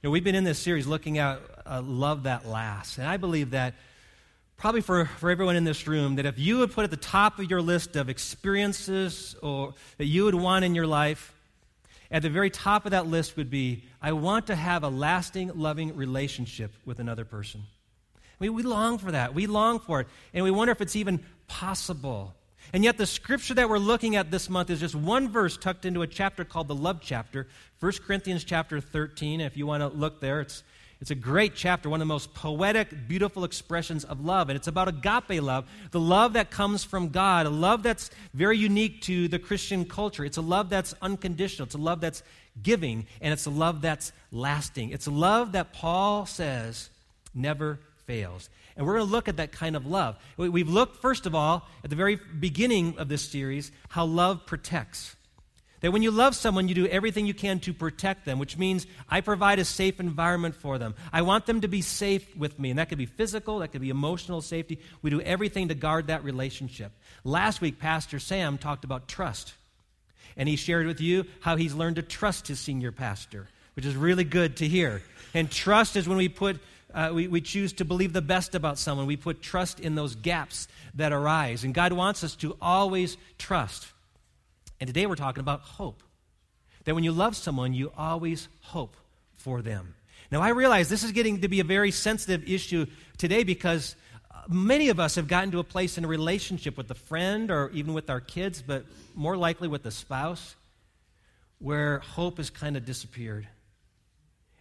You know, we've been in this series looking at Love That Lasts, and I believe that probably for everyone in this room, that if you would put at the top of your list of experiences or that you would want in your life, at the very top of that list would be, I want to have a lasting, loving relationship with another person. I mean, we long for that. We long for it, and we wonder if it's even possible. And yet the scripture that we're looking at this month is just one verse tucked into a chapter called the love chapter, 1 Corinthians chapter 13. If you want to look there, it's a great chapter, one of the most poetic, beautiful expressions of love. And it's about agape love, the love that comes from God, a love that's very unique to the Christian culture. It's a love that's unconditional. It's a love that's giving, and it's a love that's lasting. It's a love that Paul says never fails. And we're going to look at that kind of love. We've looked, first of all, at the very beginning of this series, how love protects. That when you love someone, you do everything you can to protect them, which means I provide a safe environment for them. I want them to be safe with me, and that could be physical, that could be emotional safety. We do everything to guard that relationship. Last week, Pastor Sam talked about trust, and he shared with you how he's learned to trust his senior pastor, which is really good to hear. And trust is when we put we choose to believe the best about someone. We put trust in those gaps that arise. And God wants us to always trust. And today we're talking about hope. That when you love someone, you always hope for them. Now, I realize this is getting to be a very sensitive issue today because many of us have gotten to a place in a relationship with a friend or even with our kids, but more likely with a spouse, where hope has kind of disappeared.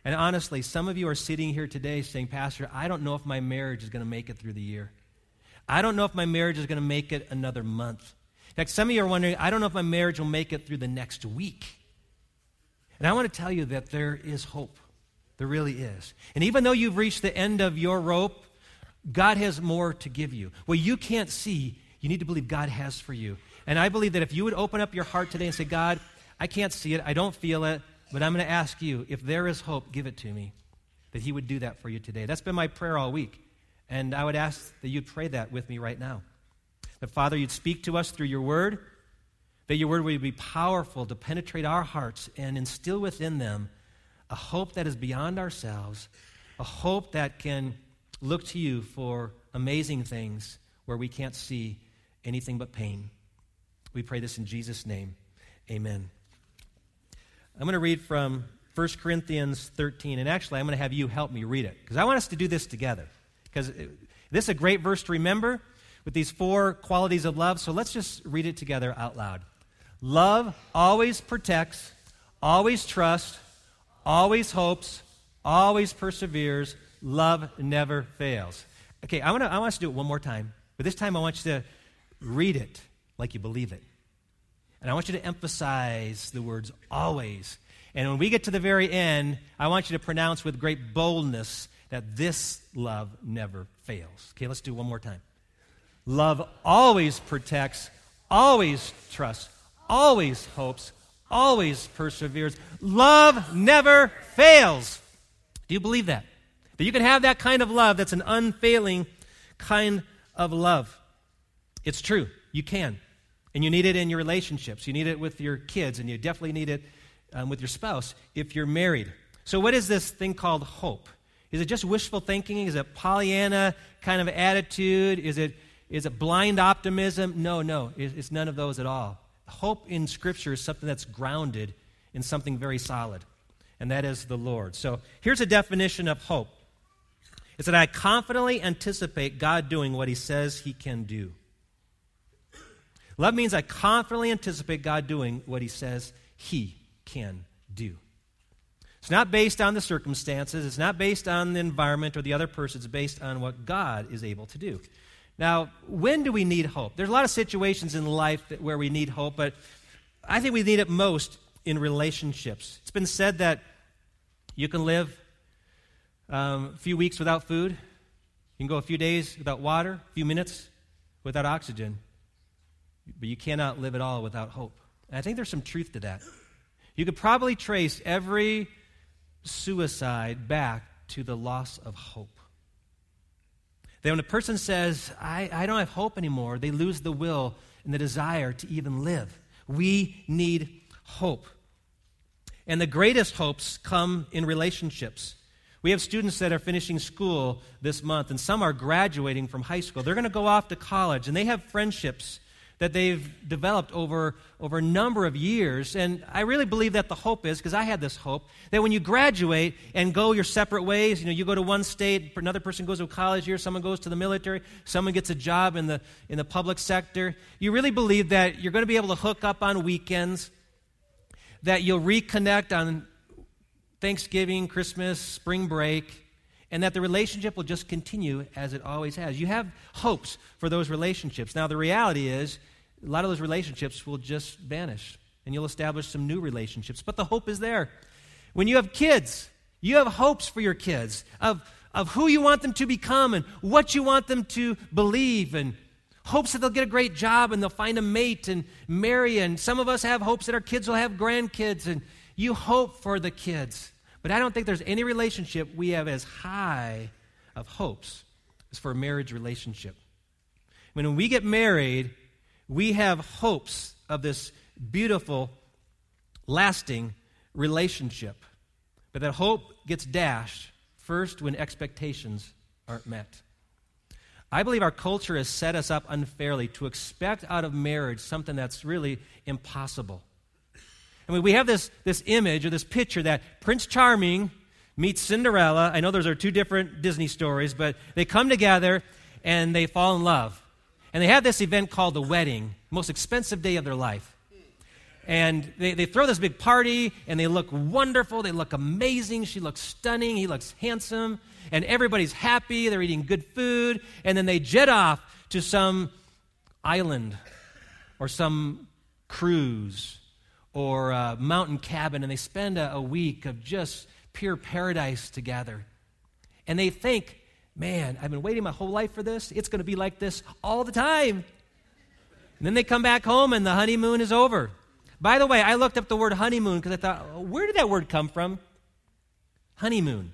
And honestly, some of you are sitting here today saying, Pastor, I don't know if my marriage is going to make it through the year. I don't know if my marriage is going to make it another month. In fact, some of you are wondering, I don't know if my marriage will make it through the next week. And I want to tell you that there is hope. There really is. And even though you've reached the end of your rope, God has more to give you. What you can't see, you need to believe God has for you. And I believe that if you would open up your heart today and say, God, I can't see it, I don't feel it, but I'm going to ask you, if there is hope, give it to me, that he would do that for you today. That's been my prayer all week, and I would ask that you'd pray that with me right now. That, Father, you'd speak to us through your word, that your word would be powerful to penetrate our hearts and instill within them a hope that is beyond ourselves, a hope that can look to you for amazing things where we can't see anything but pain. We pray this in Jesus' name. Amen. I'm going to read from 1 Corinthians 13, and actually I'm going to have you help me read it, because I want us to do this together, because this is a great verse to remember with these four qualities of love, so let's just read it together out loud. Love always protects, always trusts, always hopes, always perseveres, love never fails. Okay, I want us to do it one more time, but this time I want you to read it like you believe it. And I want you to emphasize the words always. And when we get to the very end, I want you to pronounce with great boldness that this love never fails. Okay, let's do it one more time. Love always protects, always trusts, always hopes, always perseveres. Love never fails. Do you believe that? That you can have that kind of love that's an unfailing kind of love. It's true. You can. And you need it in your relationships. You need it with your kids, and you definitely need it with your spouse if you're married. So what is this thing called hope? Is it just wishful thinking? Is it Pollyanna kind of attitude? Is it blind optimism? No, it's none of those at all. Hope in Scripture is something that's grounded in something very solid, and that is the Lord. So here's a definition of hope. It's that I confidently anticipate God doing what he says he can do. Love means I confidently anticipate God doing what he says he can do. It's not based on the circumstances. It's not based on the environment or the other person. It's based on what God is able to do. Now, when do we need hope? There's a lot of situations in life where we need hope, but I think we need it most in relationships. It's been said that you can live a few weeks without food. You can go a few days without water, a few minutes without oxygen. But you cannot live at all without hope. And I think there's some truth to that. You could probably trace every suicide back to the loss of hope. That when a person says, I don't have hope anymore, they lose the will and the desire to even live. We need hope. And the greatest hopes come in relationships. We have students that are finishing school this month, and some are graduating from high school. They're going to go off to college, and they have friendships that they've developed over a number of years. And I really believe that the hope is, because I had this hope, that when you graduate and go your separate ways, you go to one state, another person goes to a college here, someone goes to the military, someone gets a job in the public sector. You really believe that you're going to be able to hook up on weekends, that you'll reconnect on Thanksgiving, Christmas, spring break, and that the relationship will just continue as it always has. You have hopes for those relationships. Now, the reality is a lot of those relationships will just vanish, and you'll establish some new relationships. But the hope is there. When you have kids, you have hopes for your kids of who you want them to become and what you want them to believe, and hopes that they'll get a great job and they'll find a mate and marry. And some of us have hopes that our kids will have grandkids, and you hope for the kids. But I don't think there's any relationship we have as high of hopes as for a marriage relationship. When we get married, we have hopes of this beautiful, lasting relationship. But that hope gets dashed first when expectations aren't met. I believe our culture has set us up unfairly to expect out of marriage something that's really impossible. I mean, we have this image or this picture that Prince Charming meets Cinderella. I know those are two different Disney stories, but they come together and they fall in love. And they have this event called the wedding, most expensive day of their life. And they throw this big party, and they look wonderful. They look amazing. She looks stunning. He looks handsome. And everybody's happy. They're eating good food. And then they jet off to some island or some cruise or a mountain cabin, and they spend a week of just pure paradise together. And they think, man, I've been waiting my whole life for this. It's going to be like this all the time. And then they come back home, and the honeymoon is over. By the way, I looked up the word honeymoon because I thought, where did that word come from? Honeymoon.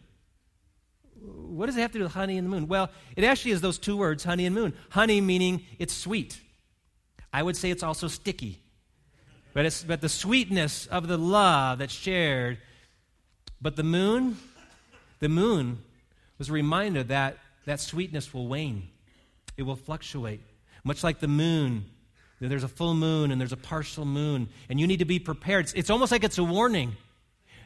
What does it have to do with honey and the moon? Well, it actually is those two words, honey and moon. Honey meaning it's sweet. I would say it's also sticky. But the sweetness of the love that's shared. But the moon was a reminder that that sweetness will wane. It will fluctuate. Much like the moon, there's a full moon and there's a partial moon, and you need to be prepared. It's almost like it's a warning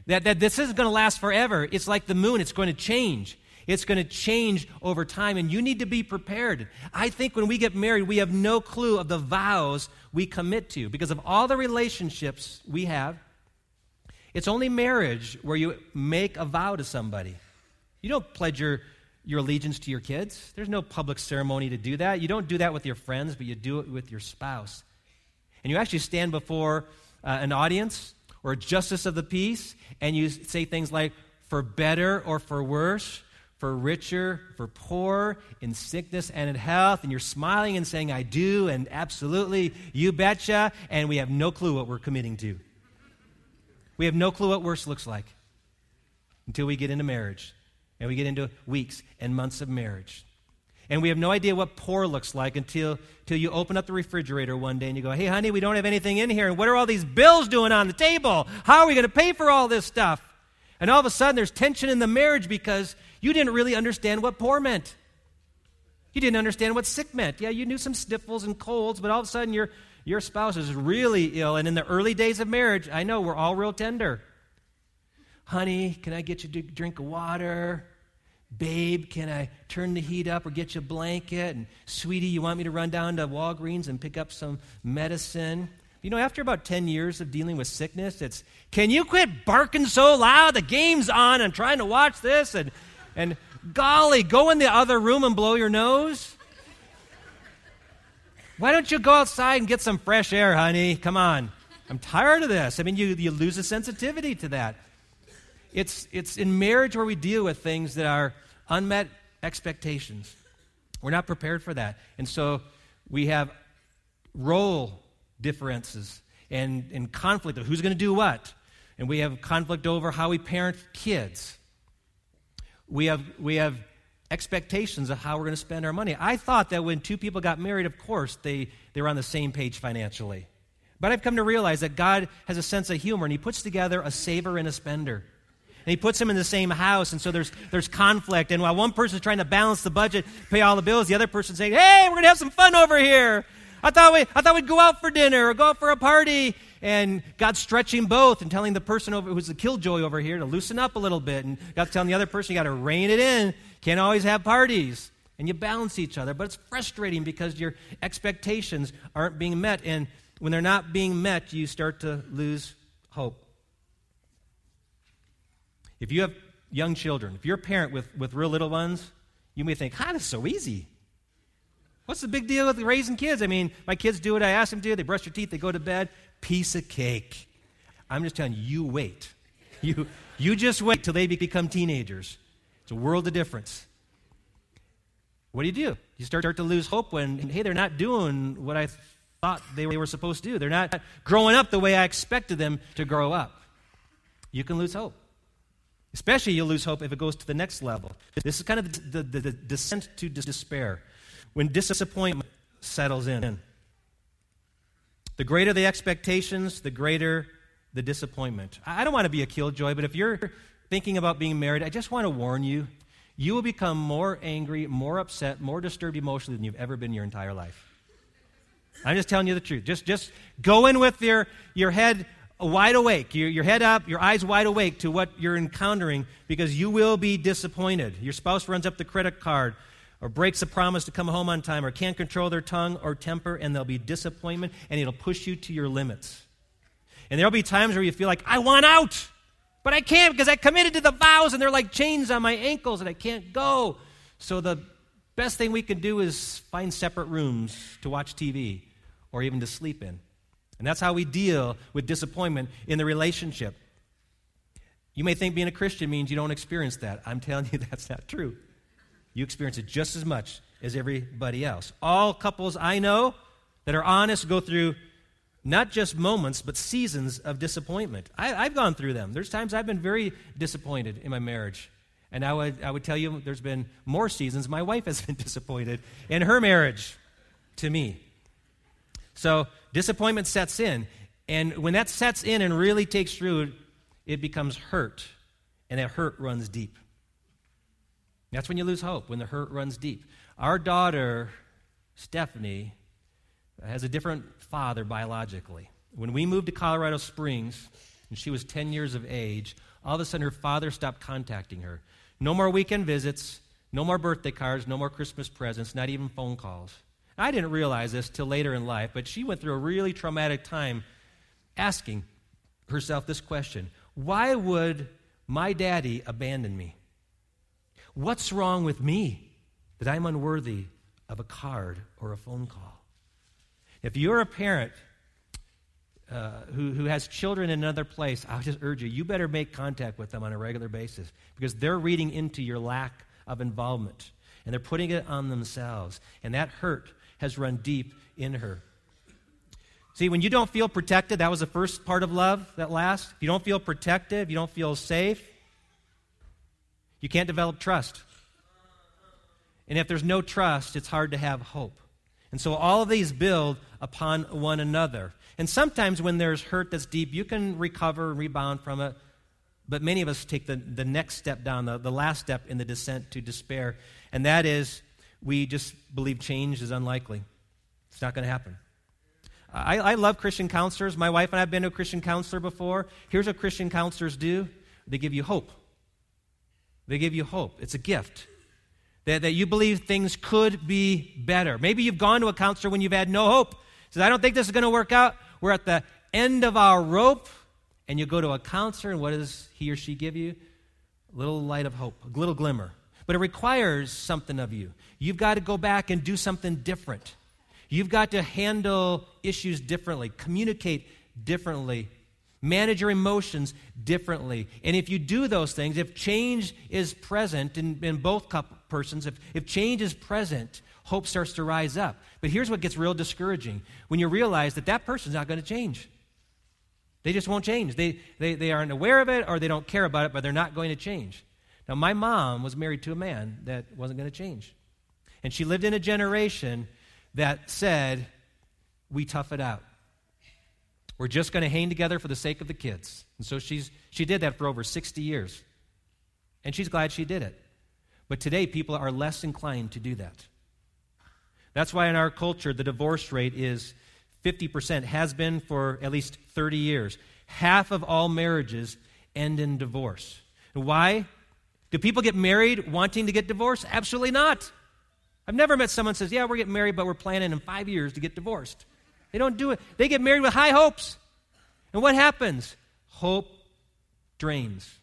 that this isn't going to last forever. It's like the moon. It's going to change. It's going to change over time, and you need to be prepared. I think when we get married, we have no clue of the vows we commit to because of all the relationships we have. It's only marriage where you make a vow to somebody. You don't pledge your allegiance to your kids. There's no public ceremony to do that. You don't do that with your friends, but you do it with your spouse. And you actually stand before an audience or a justice of the peace, and you say things like, for better or for worse, for richer, for poor, in sickness and in health, and you're smiling and saying, I do, and absolutely, you betcha, and we have no clue what we're committing to. We have no clue what worse looks like until we get into marriage, and we get into weeks and months of marriage. And we have no idea what poor looks like until you open up the refrigerator one day and you go, hey, honey, we don't have anything in here, and what are all these bills doing on the table? How are we going to pay for all this stuff? And all of a sudden, there's tension in the marriage because you didn't really understand what poor meant. You didn't understand what sick meant. Yeah, you knew some sniffles and colds, but all of a sudden, your spouse is really ill. And in the early days of marriage, I know we're all real tender. Honey, can I get you a drink of water? Babe, can I turn the heat up or get you a blanket? And sweetie, you want me to run down to Walgreens and pick up some medicine? After about 10 years of dealing with sickness, it's, can you quit barking so loud? The game's on. I'm trying to watch this. And golly, go in the other room and blow your nose. Why don't you go outside and get some fresh air, honey? Come on. I'm tired of this. I mean, you lose the sensitivity to that. It's in marriage where we deal with things that are unmet expectations. We're not prepared for that. And so we have role differences and conflict of who's going to do what. And we have conflict over how we parent kids. We have expectations of how we're going to spend our money. I thought that when two people got married, of course, they were on the same page financially. But I've come to realize that God has a sense of humor, and he puts together a saver and a spender. And he puts them in the same house, and so there's conflict. And while one person's trying to balance the budget, pay all the bills, the other person's saying, hey, we're going to have some fun over here. I thought we'd go out for dinner or go out for a party. And God's stretching both and telling the person who's the killjoy over here to loosen up a little bit. And God's telling the other person, you got to rein it in. Can't always have parties. And you balance each other. But it's frustrating because your expectations aren't being met. And when they're not being met, you start to lose hope. If you have young children, if you're a parent with real little ones, you may think, this is so easy. What's the big deal with raising kids? I mean, my kids do what I ask them to. They brush their teeth. They go to bed. Piece of cake. I'm just telling you, you wait. You just wait till they become teenagers. It's a world of difference. What do? You start to lose hope when, hey, they're not doing what I thought they were supposed to do. They're not growing up the way I expected them to grow up. You can lose hope. Especially you'll lose hope if it goes to the next level. This is kind of the descent to despair. When disappointment settles in. The greater the expectations, the greater the disappointment. I don't want to be a killjoy, but if you're thinking about being married, I just want to warn you, you will become more angry, more upset, more disturbed emotionally than you've ever been in your entire life. I'm just telling you the truth. Just go in with your head wide awake, your head up, your eyes wide awake to what you're encountering, because you will be disappointed. Your spouse runs up the credit card, or breaks a promise to come home on time, or can't control their tongue or temper, and there'll be disappointment, and it'll push you to your limits. And there'll be times where you feel like, I want out, but I can't because I committed to the vows, and they're like chains on my ankles, and I can't go. So the best thing we can do is find separate rooms to watch TV or even to sleep in. And that's how we deal with disappointment in the relationship. You may think being a Christian means you don't experience that. I'm telling you, that's not true. You experience it just as much as everybody else. All couples I know that are honest go through not just moments, but seasons of disappointment. I've gone through them. There's times I've been very disappointed in my marriage. And I would tell you there's been more seasons my wife has been disappointed in her marriage to me. So disappointment sets in. And when that sets in and really takes root, it becomes hurt. And that hurt runs deep. That's when you lose hope, when the hurt runs deep. Our daughter, Stephanie, has a different father biologically. When we moved to Colorado Springs, and she was 10 years of age, all of a sudden her father stopped contacting her. No more weekend visits, no more birthday cards, no more Christmas presents, not even phone calls. I didn't realize this till later in life, but she went through a really traumatic time asking herself this question: why would my daddy abandon me? What's wrong with me that I'm unworthy of a card or a phone call? If you're a parent who has children in another place, I'll just urge you, you better make contact with them on a regular basis, because they're reading into your lack of involvement, and they're putting it on themselves, and that hurt has run deep in her. See, when you don't feel protected, that was the first part of love, that last. If you don't feel protected, if you don't feel safe, you can't develop trust. And if there's no trust, it's hard to have hope. And so all of these build upon one another. And sometimes when there's hurt that's deep, you can recover and rebound from it. But many of us take the next step down, the last step in the descent to despair. And that is, we just believe change is unlikely. It's not going to happen. I love Christian counselors. My wife and I have been to a Christian counselor before. Here's what Christian counselors do. They give you hope. They give you hope. It's a gift that you believe things could be better. Maybe you've gone to a counselor when you've had no hope. Says, I don't think this is going to work out. We're at the end of our rope, and you go to a counselor, and what does he or she give you? A little light of hope, a little glimmer. But it requires something of you. You've got to go back and do something different. You've got to handle issues differently, communicate differently, manage your emotions differently. And if you do those things, if change is present in both persons, if change is present, hope starts to rise up. But here's what gets real discouraging: when you realize that person's not going to change. They just won't change. They aren't aware of it, or they don't care about it, but they're not going to change. Now, my mom was married to a man that wasn't going to change. And she lived in a generation that said, we tough it out. We're just going to hang together for the sake of the kids. And so she did that for over 60 years. And she's glad she did it. But today, people are less inclined to do that. That's why in our culture, the divorce rate is 50%, has been for at least 30 years. Half of all marriages end in divorce. And why? Do people get married wanting to get divorced? Absolutely not. I've never met someone who says, yeah, we're getting married, but we're planning in 5 years to get divorced. They don't do it. They get married with high hopes. And what happens? Hope drains.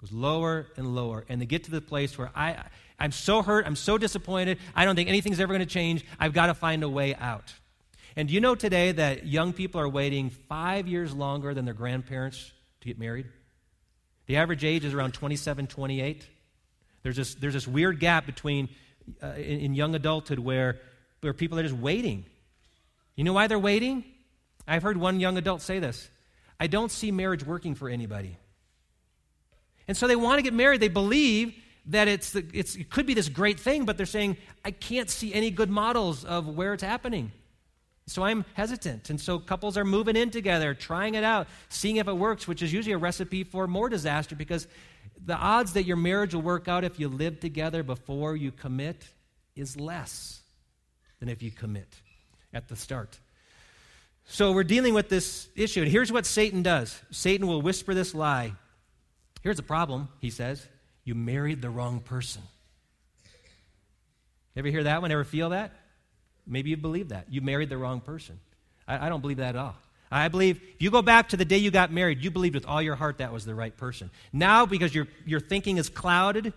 Goes lower and lower. And they get to the place where I'm so hurt, I'm so disappointed, I don't think anything's ever going to change. I've got to find a way out. And do you know today that young people are waiting 5 years longer than their grandparents to get married? The average age is around 27, 28. There's this weird gap between in young adulthood where people are just waiting. You know why they're waiting? I've heard one young adult say this: I don't see marriage working for anybody. And so they want to get married. They believe that it could be this great thing, but they're saying, I can't see any good models of where it's happening. So I'm hesitant. And so couples are moving in together, trying it out, seeing if it works, which is usually a recipe for more disaster, because the odds that your marriage will work out if you live together before you commit is less than if you commit at the start. So we're dealing with this issue. And here's what Satan does. Satan will whisper this lie. Here's the problem, he says. You married the wrong person. Ever hear that one? Ever feel that? Maybe you believe that. You married the wrong person. I don't believe that at all. I believe if you go back to the day you got married, you believed with all your heart that was the right person. Now, because your thinking is clouded,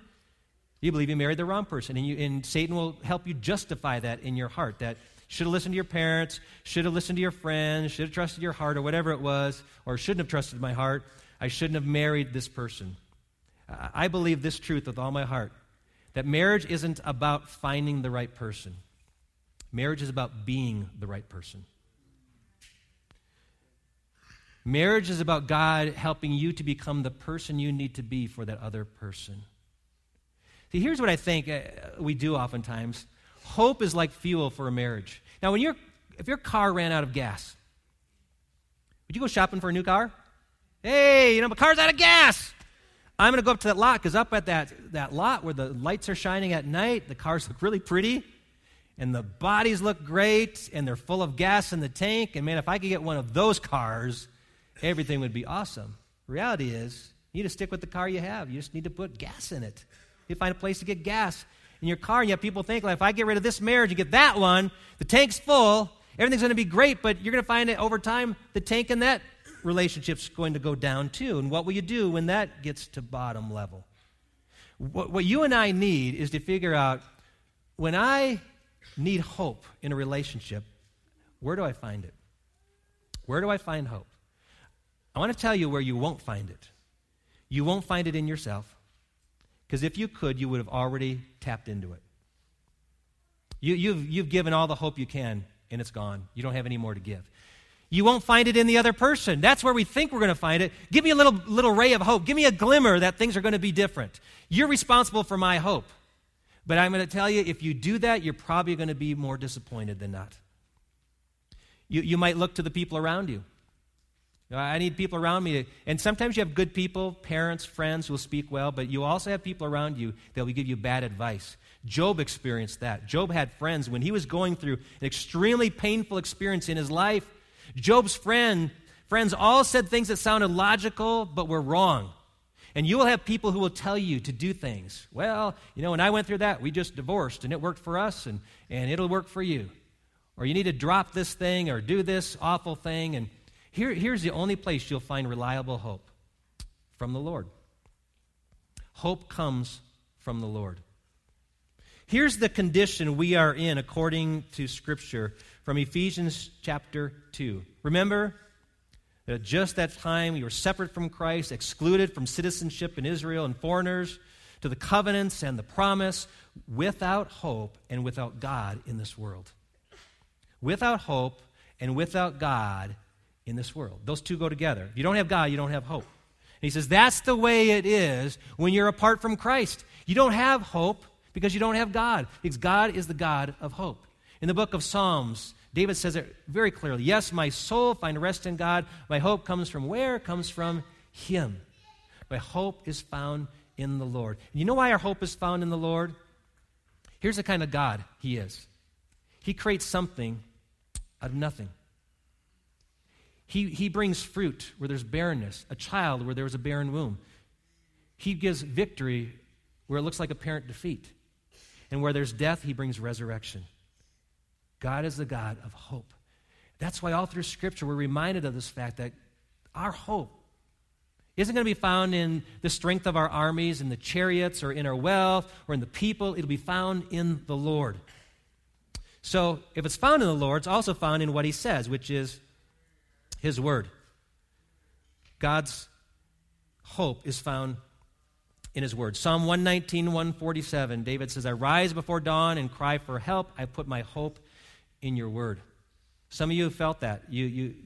you believe you married the wrong person. And Satan will help you justify that in your heart, that should have listened to your parents, should have listened to your friends, should have trusted your heart, or whatever it was, or shouldn't have trusted my heart. I shouldn't have married this person. I believe this truth with all my heart, that marriage isn't about finding the right person. Marriage is about being the right person. Marriage is about God helping you to become the person you need to be for that other person. See, here's what I think we do oftentimes. Hope is like fuel for a marriage. Now, if your car ran out of gas, would you go shopping for a new car? Hey, my car's out of gas. I'm going to go up to that lot, because up at that lot where the lights are shining at night, the cars look really pretty, and the bodies look great, and they're full of gas in the tank. And man, if I could get one of those cars, everything would be awesome. The reality is, you need to stick with the car you have. You just need to put gas in it. You find a place to get gas in your car, and yet people think, like, if I get rid of this marriage and get that one, the tank's full, everything's going to be great, but you're going to find that over time, the tank in that relationship's going to go down too. And what will you do when that gets to bottom level? What you and I need is to figure out, when I need hope in a relationship, where do I find it? Where do I find hope? I want to tell you where you won't find it. You won't find it in yourself, because if you could, you would have already tapped into it. You've given all the hope you can, and it's gone. You don't have any more to give. You won't find it in the other person. That's where we think we're going to find it. Give me a little ray of hope. Give me a glimmer that things are going to be different. You're responsible for my hope. But I'm going to tell you, if you do that, you're probably going to be more disappointed than not. You might look to the people around you. I need people around me. And sometimes you have good people, parents, friends who will speak well, but you also have people around you that will give you bad advice. Job experienced that. Job had friends when he was going through an extremely painful experience in his life. Job's friends all said things that sounded logical but were wrong. And you will have people who will tell you to do things. Well, when I went through that, we just divorced, and it worked for us, and it'll work for you. Or you need to drop this thing or do this awful thing. And here's the only place you'll find reliable hope: from the Lord. Hope comes from the Lord. Here's the condition we are in according to Scripture from Ephesians chapter 2. Remember that at just that time you were separate from Christ, excluded from citizenship in Israel, and foreigners to the covenants and the promise, without hope and without God in this world. Without hope and without God in this world. Those two go together. If you don't have God, you don't have hope. And he says that's the way it is when you're apart from Christ. You don't have hope because you don't have God, because God is the God of hope. In the book of Psalms, David says it very clearly. Yes, my soul find rest in God. My hope comes from where? Comes from him. My hope is found in the Lord. And you know why our hope is found in the Lord? Here's the kind of God he is. He creates something out of nothing. He brings fruit where there's barrenness, a child where there was a barren womb. He gives victory where it looks like apparent defeat. And where there's death, he brings resurrection. God is the God of hope. That's why all through Scripture we're reminded of this fact that our hope isn't going to be found in the strength of our armies, in the chariots, or in our wealth, or in the people. It'll be found in the Lord. So if it's found in the Lord, it's also found in what he says, which is his word. God's hope is found in his word. Psalm 119, 147, David says, I rise before dawn and cry for help. I put my hope in your word. Some of you have felt that. You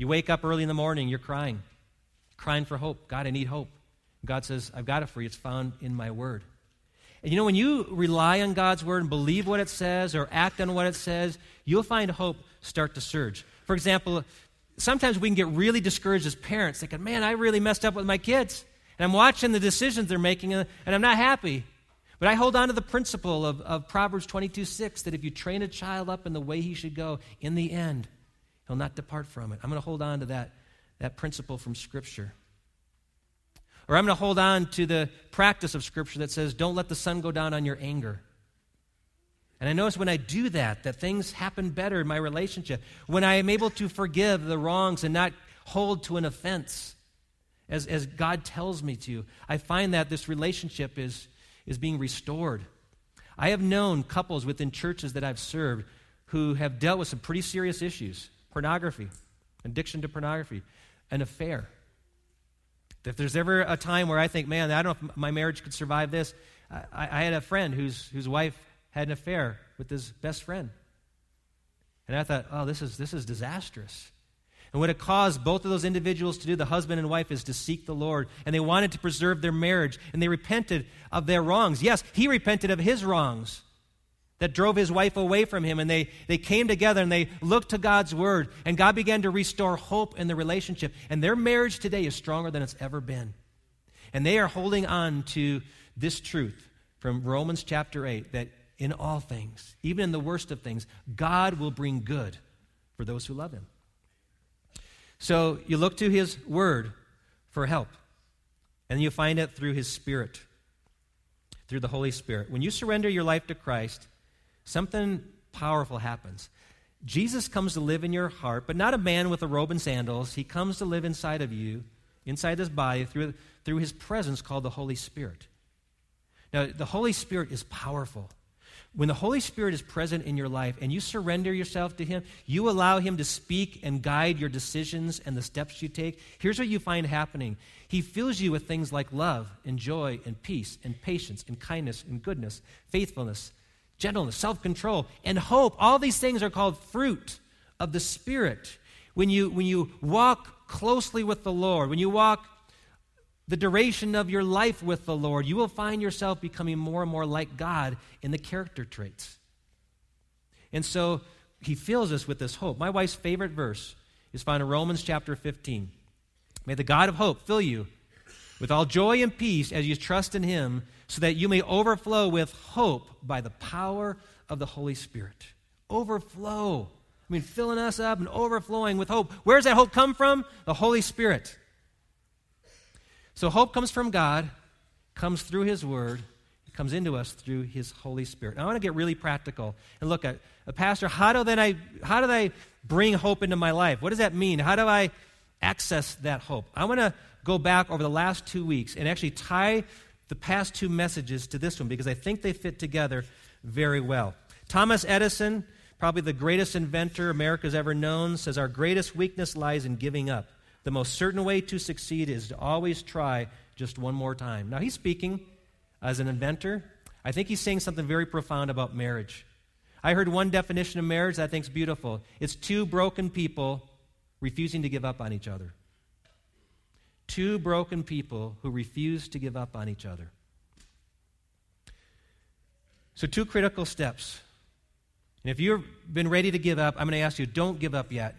wake up early in the morning, you're crying for hope. God, I need hope. God says, I've got it for you. It's found in my word. And you know, when you rely on God's word and believe what it says or act on what it says, you'll find hope start to surge. For example, sometimes we can get really discouraged as parents, thinking, man, I really messed up with my kids. And I'm watching the decisions they're making, and I'm not happy. But I hold on to the principle of Proverbs 22:6, that if you train a child up in the way he should go, in the end, he'll not depart from it. I'm going to hold on to that principle from Scripture. Or I'm going to hold on to the practice of Scripture that says, don't let the sun go down on your anger. And I notice when I do that things happen better in my relationship. When I am able to forgive the wrongs and not hold to an offense, as God tells me to, I find that this relationship is being restored. I have known couples within churches that I've served who have dealt with some pretty serious issues. Pornography, addiction to pornography, an affair. If there's ever a time where I think, man, I don't know if my marriage could survive this, I had a friend whose wife had an affair with his best friend. And I thought, oh, this is disastrous. And what it caused both of those individuals to do, the husband and wife, is to seek the Lord. And they wanted to preserve their marriage, and they repented of their wrongs. Yes, he repented of his wrongs that drove his wife away from him, and they came together, and they looked to God's word, and God began to restore hope in the relationship. And their marriage today is stronger than it's ever been. And they are holding on to this truth from Romans chapter 8, that in all things, even in the worst of things, God will bring good for those who love him. So you look to his word for help, and you find it through his Spirit, through the Holy Spirit. When you surrender your life to Christ, something powerful happens. Jesus comes to live in your heart, but not a man with a robe and sandals. He comes to live inside of you, inside this body, through his presence called the Holy Spirit. Now, the Holy Spirit is powerful. When the Holy Spirit is present in your life and you surrender yourself to him, you allow him to speak and guide your decisions and the steps you take. Here's what you find happening. He fills you with things like love and joy and peace and patience and kindness and goodness, faithfulness, gentleness, self-control, and hope. All these things are called fruit of the Spirit. When you walk closely with the Lord, when you walk the duration of your life with the Lord, you will find yourself becoming more and more like God in the character traits. And so he fills us with this hope. My wife's favorite verse is found in Romans chapter 15. May the God of hope fill you with all joy and peace as you trust in him, so that you may overflow with hope by the power of the Holy Spirit. Overflow. I mean, filling us up and overflowing with hope. Where does that hope come from? The Holy Spirit. So hope comes from God, comes through his word, it comes into us through his Holy Spirit. Now, I want to get really practical and look at, Pastor, how do I bring hope into my life? What does that mean? How do I access that hope? I want to go back over the last 2 weeks and actually tie the past two messages to this one, because I think they fit together very well. Thomas Edison, probably the greatest inventor America's ever known, says our greatest weakness lies in giving up. The most certain way to succeed is to always try just one more time. Now, he's speaking as an inventor. I think he's saying something very profound about marriage. I heard one definition of marriage that I think is beautiful. It's two broken people refusing to give up on each other. Two broken people who refuse to give up on each other. So two critical steps And if you've been ready to give up, I'm going to ask you, don't give up yet.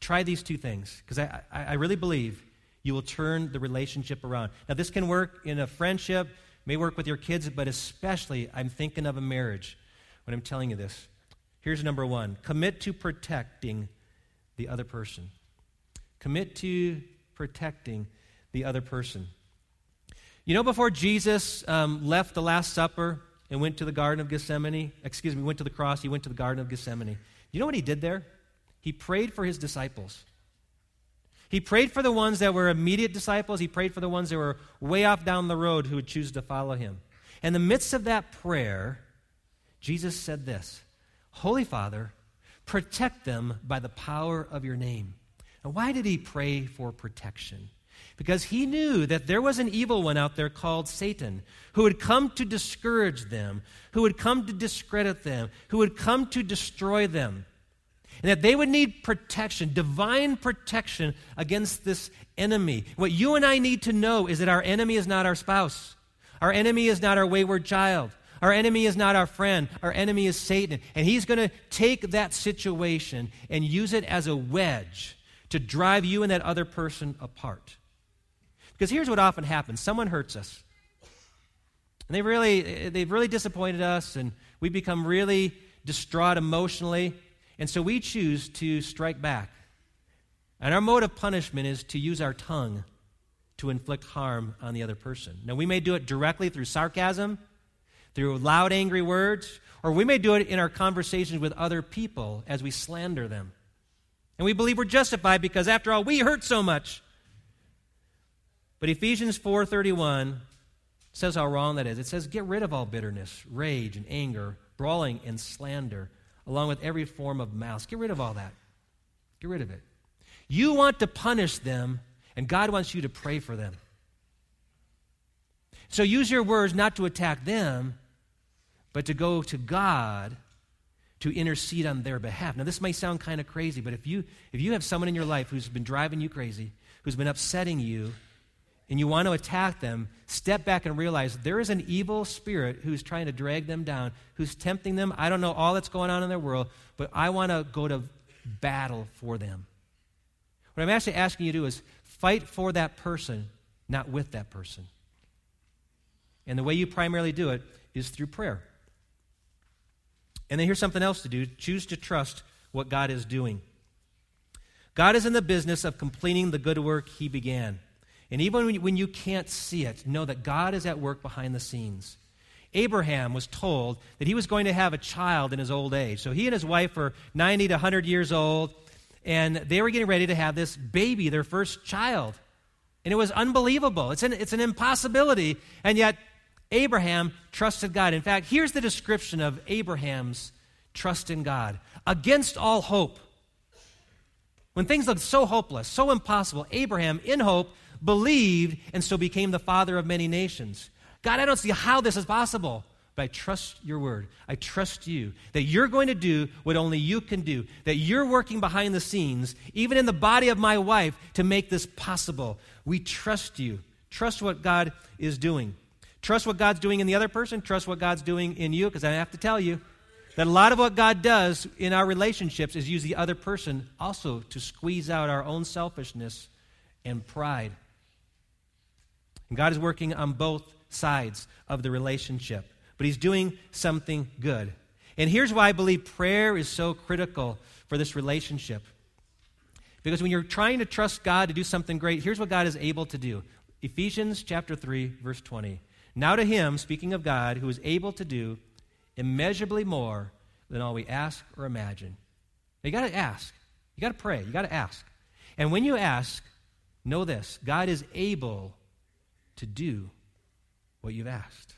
Try these two things, because I really believe you will turn the relationship around. Now, this can work in a friendship, may work with your kids, but especially I'm thinking of a marriage when I'm telling you this. Here's number one. Commit to protecting the other person. Commit to protecting the other person. You know, before Jesus left the Last Supper and went to the Garden of Gethsemane, went to the cross, he went to the Garden of Gethsemane. You know what he did there? He prayed for his disciples. He prayed for the ones that were immediate disciples. He prayed for the ones that were way off down the road who would choose to follow him. In the midst of that prayer, Jesus said this, "Holy Father, protect them by the power of your name." Now, why did he pray for protection? Because he knew that there was an evil one out there called Satan who would come to discourage them, who would come to discredit them, who would come to destroy them, and that they would need protection, divine protection against this enemy. What you and I need to know is that our enemy is not our spouse. Our enemy is not our wayward child. Our enemy is not our friend. Our enemy is Satan, and he's going to take that situation and use it as a wedge to drive you and that other person apart. Because here's what often happens. Someone hurts us, and they've really disappointed us, and we become really distraught emotionally, and so we choose to strike back. And our mode of punishment is to use our tongue to inflict harm on the other person. Now, we may do it directly through sarcasm, through loud, angry words, or we may do it in our conversations with other people as we slander them. And we believe we're justified because, after all, we hurt so much. But Ephesians 4:31 says how wrong that is. It says, "Get rid of all bitterness, rage and anger, brawling and slander, along with every form of malice." Get rid of all that. Get rid of it. You want to punish them, and God wants you to pray for them. So use your words not to attack them, but to go to God to intercede on their behalf. Now, this may sound kind of crazy, but if you have someone in your life who's been driving you crazy, who's been upsetting you, and you want to attack them, step back and realize there is an evil spirit who's trying to drag them down, who's tempting them. I don't know all that's going on in their world, but I want to go to battle for them. What I'm actually asking you to do is fight for that person, not with that person. And the way you primarily do it is through prayer. And then here's something else to do. Choose to trust what God is doing. God is in the business of completing the good work he began. And even when you can't see it, know that God is at work behind the scenes. Abraham was told that he was going to have a child in his old age. So he and his wife were 90 to 100 years old, and they were getting ready to have this baby, their first child. And it was unbelievable. It's an impossibility, and yet Abraham trusted God. In fact, here's the description of Abraham's trust in God. Against all hope. When things looked so hopeless, so impossible, Abraham, in hope, believed and so became the father of many nations. God, I don't see how this is possible, but I trust your word. I trust you that you're going to do what only you can do, that you're working behind the scenes, even in the body of my wife, to make this possible. We trust you. Trust what God is doing. Trust what God's doing in the other person. Trust what God's doing in you, because I have to tell you that a lot of what God does in our relationships is use the other person also to squeeze out our own selfishness and pride. And God is working on both sides of the relationship, but he's doing something good. And here's why I believe prayer is so critical for this relationship. Because when you're trying to trust God to do something great, here's what God is able to do. Ephesians chapter 3, verse 20. Now to him, speaking of God, who is able to do immeasurably more than all we ask or imagine. Now, you got to ask. You got to pray. You got to ask. And when you ask, know this, God is able to do what you've asked.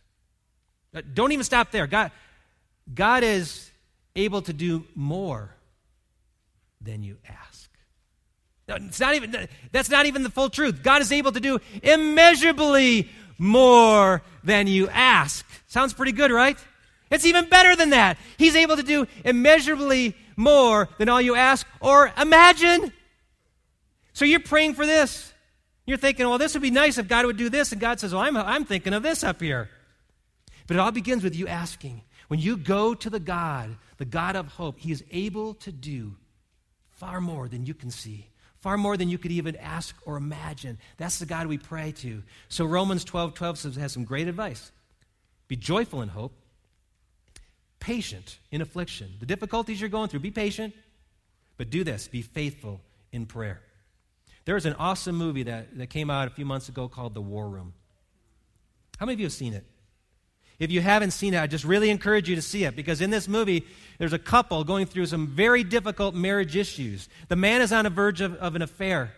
Don't even stop there. God is able to do more than you ask. No, that's not even the full truth. God is able to do immeasurably more than you ask. Sounds pretty good, right? It's even better than that. He's able to do immeasurably more than all you ask or imagine. So you're praying for this. You're thinking, well, this would be nice if God would do this. And God says, well, I'm thinking of this up here. But it all begins with you asking. When you go to the God of hope, he is able to do far more than you can see, far more than you could even ask or imagine. That's the God we pray to. So Romans 12:12 says, has some great advice. Be joyful in hope, patient in affliction. The difficulties you're going through, be patient, but do this, be faithful in prayer. There is an awesome movie that came out a few months ago called The War Room. How many of you have seen it? If you haven't seen it, I just really encourage you to see it, because in this movie, there's a couple going through some very difficult marriage issues. The man is on the verge of an affair,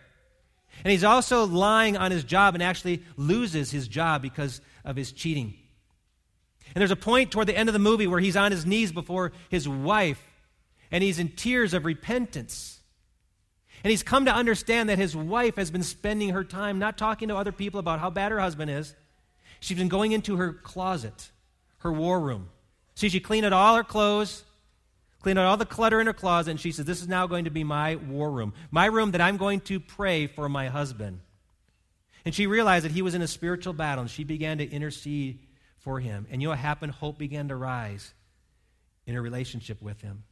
and he's also lying on his job and actually loses his job because of his cheating. And there's a point toward the end of the movie where he's on his knees before his wife, and he's in tears of repentance. And he's come to understand that his wife has been spending her time not talking to other people about how bad her husband is. She's been going into her closet, her war room. See, she cleaned out all her clothes, cleaned out all the clutter in her closet, and she says, this is now going to be my war room, my room that I'm going to pray for my husband. And she realized that he was in a spiritual battle, and she began to intercede for him. And you know what happened? Hope began to rise in her relationship with him.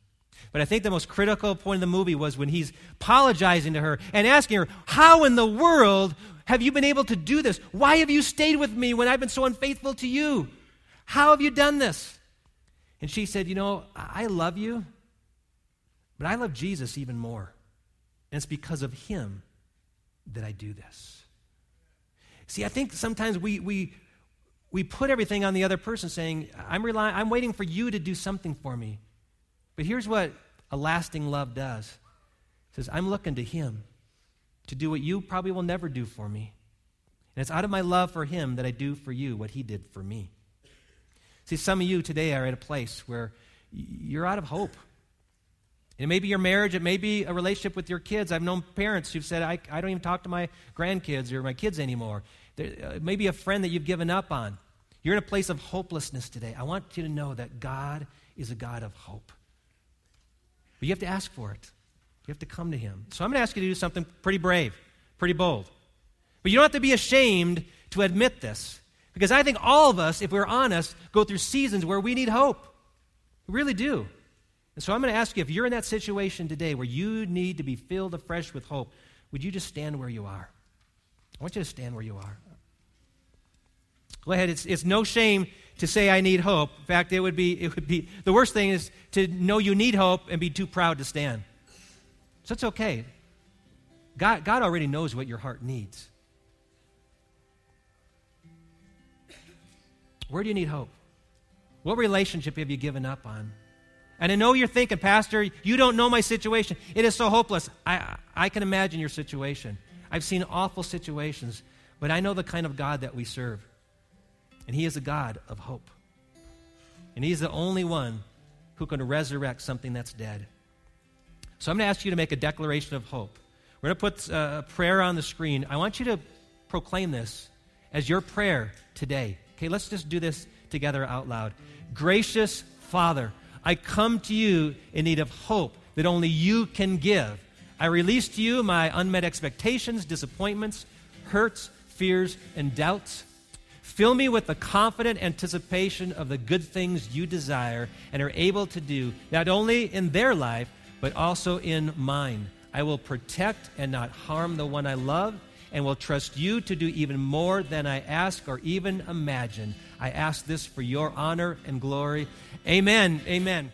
But I think the most critical point in the movie was when he's apologizing to her and asking her, how in the world have you been able to do this? Why have you stayed with me when I've been so unfaithful to you? How have you done this? And she said, you know, I love you, but I love Jesus even more. And it's because of him that I do this. See, I think sometimes we put everything on the other person, saying, I'm waiting for you to do something for me. But here's what a lasting love does. It says, I'm looking to him to do what you probably will never do for me. And it's out of my love for him that I do for you what he did for me. See, some of you today are at a place where you're out of hope. And it may be your marriage, it may be a relationship with your kids. I've known parents who've said, I don't even talk to my grandkids or my kids anymore. There may be a friend that you've given up on. You're in a place of hopelessness today. I want you to know that God is a God of hope. But you have to ask for it. You have to come to him. So I'm going to ask you to do something pretty brave, pretty bold. But you don't have to be ashamed to admit this, because I think all of us, if we're honest, go through seasons where we need hope. We really do. And so I'm going to ask you, if you're in that situation today where you need to be filled afresh with hope, would you just stand where you are? I want you to stand where you are. Go ahead. It's no shame to say I need hope. In fact, it would be the worst thing is to know you need hope and be too proud to stand. So it's okay. God already knows what your heart needs. Where do you need hope? What relationship have you given up on? And I know you're thinking, Pastor, you don't know my situation. It is so hopeless. I can imagine your situation. I've seen awful situations, but I know the kind of God that we serve. And he is a God of hope. And he's the only one who can resurrect something that's dead. So I'm going to ask you to make a declaration of hope. We're going to put a prayer on the screen. I want you to proclaim this as your prayer today. Okay, let's just do this together out loud. Gracious Father, I come to you in need of hope that only you can give. I release to you my unmet expectations, disappointments, hurts, fears, and doubts. Fill me with the confident anticipation of the good things you desire and are able to do, not only in their life, but also in mine. I will protect and not harm the one I love, and will trust you to do even more than I ask or even imagine. I ask this for your honor and glory. Amen. Amen.